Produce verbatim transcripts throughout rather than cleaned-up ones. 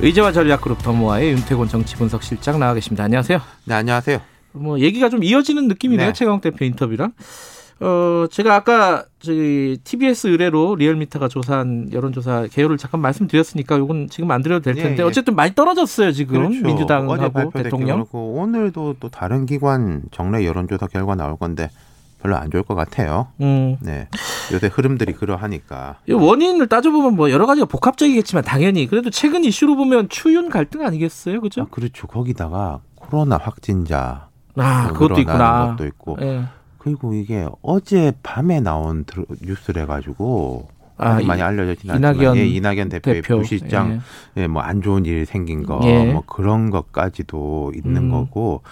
의제와 전략그룹 더모아의 윤태곤 정치분석실장 나와 계십니다. 안녕하세요. 네, 안녕하세요. 뭐 얘기가 좀 이어지는 느낌이네요. 네. 최강욱 대표 인터뷰랑. 어, 제가 아까 저기 티비에스 의뢰로 리얼미터가 조사한 여론조사 개요를 잠깐 말씀드렸으니까 이건 지금 안 드려도 될 텐데 예, 예. 어쨌든 많이 떨어졌어요 지금. 그렇죠. 민주당하고 대통령. 오늘도 또 다른 기관 정례 여론조사 결과 나올 건데 별로 안 좋을 것 같아요. 음. 네. 요새 흐름들이 그러하니까. 이 원인을 따져보면 뭐 여러 가지가 복합적이겠지만 당연히 그래도 최근 이슈로 보면 추윤 갈등 아니겠어요, 그죠? 아, 그렇죠. 거기다가 코로나 확진자. 아, 그것도 있구나. 것도 있고. 예. 그리고 이게 어제 밤에 나온 뉴스래가지고 아, 많이 알려졌긴 하지만 이낙연, 예, 이낙연 대표의 대표. 부시장 예. 예, 뭐 안 좋은 일이 생긴 거 예. 뭐 그런 것까지도 있는 음. 거고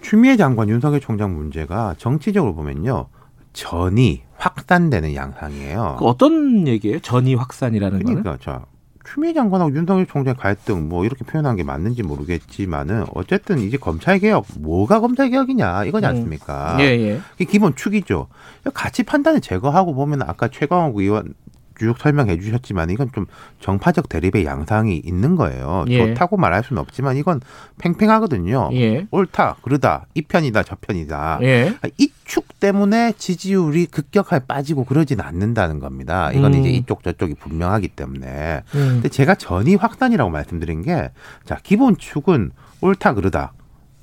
추미애 장관 윤석열 총장 문제가 정치적으로 보면요. 전이 확산되는 양상이에요. 그 어떤 얘기예요? 전이 확산이라는 거는? 그러니까 자, 추미애 장관하고 윤석열 총장의 갈등 뭐 이렇게 표현한 게 맞는지 모르겠지만은 어쨌든 이제 검찰개혁 뭐가 검찰개혁이냐 이거지 않습니까? 음. 예, 예. 그게 기본 축이죠. 가치 판단을 제거하고 보면 아까 최강욱 의원 쭉 설명해 주셨지만 이건 좀 정파적 대립의 양상이 있는 거예요. 예. 좋다고 말할 수는 없지만 이건 팽팽하거든요. 예. 옳다, 그러다, 이 편이다, 저 편이다. 예. 이 축 때문에 지지율이 급격하게 빠지고 그러진 않는다는 겁니다. 이건 음. 이제 이쪽 저쪽이 분명하기 때문에. 음. 근데 제가 전이 확산이라고 말씀드린 게 자, 기본 축은 옳다, 그러다,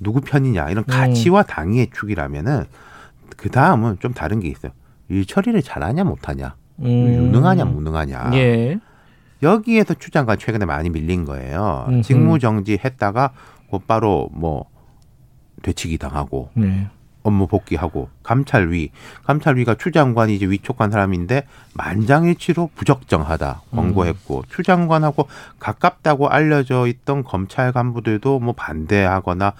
누구 편이냐 이런 가치와 음. 당위의 축이라면은 그 다음은 좀 다른 게 있어요. 일 처리를 잘하냐 못하냐. 음. 유능하냐 무능하냐. 예. 여기에서 추 장관 최근에 많이 밀린 거예요. 음흠. 직무정지 했다가 곧바로 뭐 되치기 당하고 네. 업무 복귀하고 감찰위. 감찰위가 추 장관이 이제 위촉한 사람인데 만장일치로 부적정하다 권고했고 음. 추 장관하고 가깝다고 알려져 있던 검찰 간부들도 뭐 반대하거나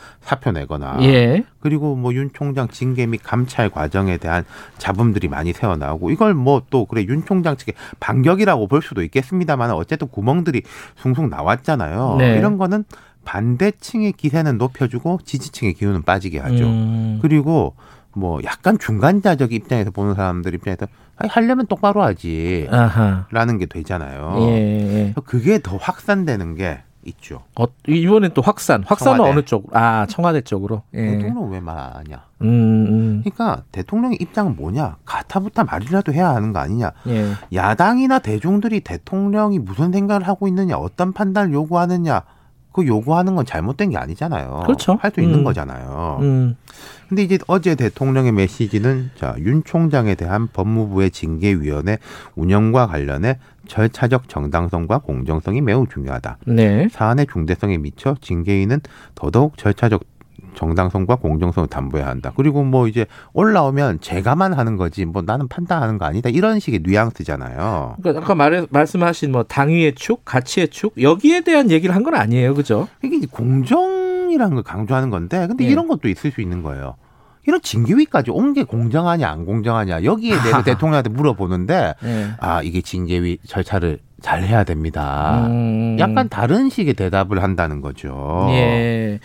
사표 내거나 예. 그리고 뭐 윤 총장 징계 및 감찰 과정에 대한 잡음들이 많이 새어나오고 이걸 뭐 또 그래 윤 총장 측의 반격이라고 볼 수도 있겠습니다만 어쨌든 구멍들이 숭숭 나왔잖아요. 네. 이런 거는 반대층의 기세는 높여주고 지지층의 기운은 빠지게 하죠. 음. 그리고 뭐 약간 중간자적 입장에서 보는 사람들 입장에서 아니, 하려면 똑바로 하지 아하. 라는 게 되잖아요. 예. 그게 더 확산되는 게 있죠. 어, 이번엔 또 확산. 확산은 청와대. 어느 쪽으로? 아, 청와대 쪽으로. 예. 대통령은 왜 말 안 하냐. 음. 그러니까 대통령의 입장은 뭐냐. 가타부타 말이라도 해야 하는 거 아니냐. 예. 야당이나 대중들이 대통령이 무슨 생각을 하고 있느냐. 어떤 판단을 요구하느냐. 그 요구하는 건 잘못된 게 아니잖아요. 그렇죠. 할 수 있는 음. 거잖아요. 음. 근데 이제 어제 대통령의 메시지는 자, 윤 총장에 대한 법무부의 징계위원회 운영과 관련해 절차적 정당성과 공정성이 매우 중요하다. 네. 사안의 중대성에 미쳐 징계위는 더더욱 절차적 정당성과 공정성을 담보해야 한다. 그리고 뭐 이제 올라오면 제가만 하는 거지 뭐 나는 판단하는 거 아니다. 이런 식의 뉘앙스잖아요. 그러니까 아까 말 말씀하신 뭐 당위의 축, 가치의 축 여기에 대한 얘기를 한 건 아니에요, 그죠? 이게 이제 공정이라는 걸 강조하는 건데, 근데 예. 이런 것도 있을 수 있는 거예요. 이런 징계위까지 온 게 공정하냐 안 공정하냐 여기에 대해서 대통령한테 물어보는데, 예. 아 이게 징계위 절차를 잘 해야 됩니다. 음. 약간 다른 식의 대답을 한다는 거죠. 예.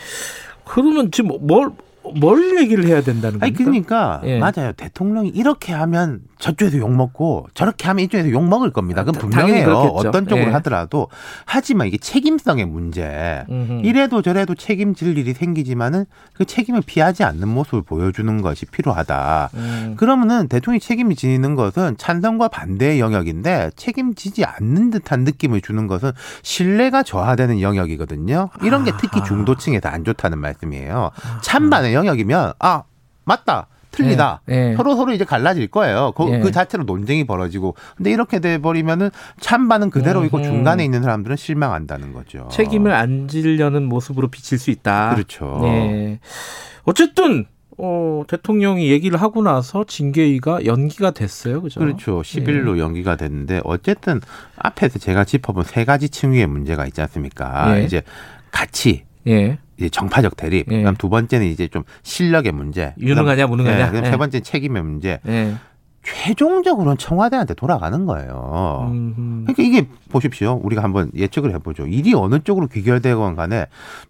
그러면 지금 뭘, 뭘 얘기를 해야 된다는 겁니까? 아니, 그러니까 예. 맞아요. 대통령이 이렇게 하면 저쪽에서 욕먹고 저렇게 하면 이쪽에서 욕먹을 겁니다. 그건 분명해요. 어떤 쪽으로 예. 하더라도. 하지만 이게 책임성의 문제. 음흠. 이래도 저래도 책임질 일이 생기지만은 그 책임을 피하지 않는 모습을 보여주는 것이 필요하다. 음. 그러면은 대통령이 책임이 지는 것은 찬성과 반대의 영역인데 책임지지 않는 듯한 느낌을 주는 것은 신뢰가 저하되는 영역이거든요. 이런 게 특히 중도층에 다 안 좋다는 말씀이에요. 찬반의 영역이면 아 맞다. 틀리다. 예, 예. 서로 서로 이제 갈라질 거예요. 그, 예. 그 자체로 논쟁이 벌어지고. 근데 이렇게 돼버리면은 찬반은 그대로 있고 중간에 있는 사람들은 실망한다는 거죠. 책임을 안 지려는 모습으로 비칠 수 있다. 그렇죠. 예. 어쨌든 어, 대통령이 얘기를 하고 나서 징계위가 연기가 됐어요. 그죠? 그렇죠. 십 일로 예. 연기가 됐는데 어쨌든 앞에서 제가 짚어본 세 가지 층위의 문제가 있지 않습니까? 예. 이제 같이 예. 이제 정파적 대립. 예. 그다음 두 번째는 이제 좀 실력의 문제. 유능하냐 무능하냐. 예. 그다음 예. 세 번째 책임의 문제. 예. 최종적으로는 청와대한테 돌아가는 거예요. 음흠. 그러니까 이게 보십시오. 우리가 한번 예측을 해보죠. 일이 어느 쪽으로 귀결되건 간에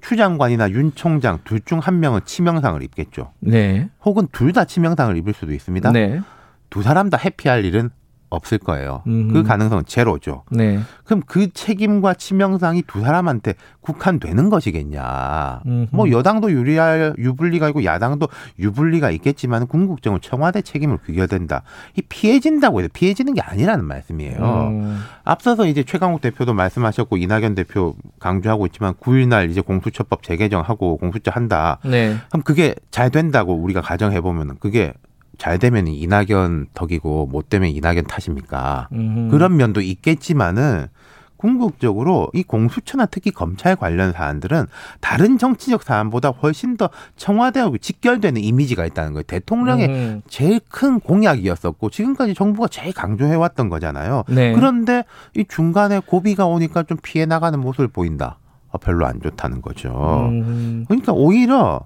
추 장관이나 윤 총장 둘 중 한 명은 치명상을 입겠죠. 네. 혹은 둘 다 치명상을 입을 수도 있습니다. 네. 두 사람 다 해피할 일은 없을 거예요. 음흠. 그 가능성은 제로죠. 네. 그럼 그 책임과 치명상이 두 사람한테 국한되는 것이겠냐. 음흠. 뭐 여당도 유리할 유불리가 있고 야당도 유불리가 있겠지만 궁극적으로 청와대 책임을 귀결된다. 이 피해진다고 해서 피해지는 게 아니라는 말씀이에요. 음. 앞서서 이제 최강욱 대표도 말씀하셨고 이낙연 대표 강조하고 있지만 구일날 이제 공수처법 재개정하고 공수처 한다. 네. 그럼 그게 잘 된다고 우리가 가정해 보면 그게 잘 되면 이낙연 덕이고 못 되면 이낙연 탓입니까? 음흠. 그런 면도 있겠지만은 궁극적으로 이 공수처나 특히 검찰 관련 사안들은 다른 정치적 사안보다 훨씬 더 청와대하고 직결되는 이미지가 있다는 거예요. 대통령의 음. 제일 큰 공약이었었고 지금까지 정부가 제일 강조해왔던 거잖아요. 네. 그런데 이 중간에 고비가 오니까 좀 피해 나가는 모습을 보인다. 아, 별로 안 좋다는 거죠. 음. 그러니까 오히려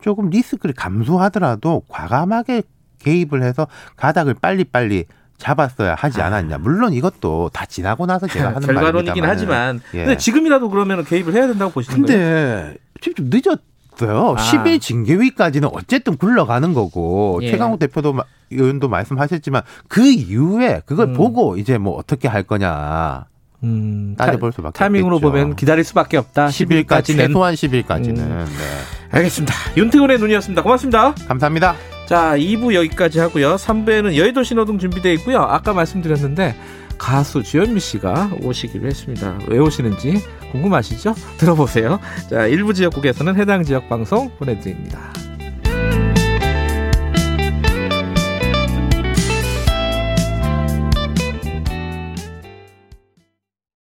조금 리스크를 감수하더라도 과감하게 개입을 해서 가닥을 빨리빨리 잡았어야 하지 않았냐. 물론 이것도 다 지나고 나서 제가 하는 말입니다만. 결과론이긴 하지만. 예. 근데 지금이라도 그러면 개입을 해야 된다고 보시는 근데 거예요? 근데 지금 좀 늦었어요. 아. 십 일 징계위까지는 어쨌든 굴러가는 거고. 예. 최강욱 대표도 의원도 말씀하셨지만 그 이후에 그걸 음. 보고 이제 뭐 어떻게 할 거냐. 음, 따져볼 수밖에 없겠죠. 타이밍으로 보면 기다릴 수밖에 없다. 십 일까지는. 최소한 십 일까지는. 음. 네. 알겠습니다. 윤태곤의 눈이었습니다. 고맙습니다. 감사합니다. 자, 이 부 여기까지 하고요. 삼 부에는 여의도 신호등 준비되어 있고요. 아까 말씀드렸는데 가수 주현미 씨가 오시기로 했습니다. 왜 오시는지 궁금하시죠? 들어보세요. 자, 일부 지역국에서는 해당 지역 방송 보내드립니다.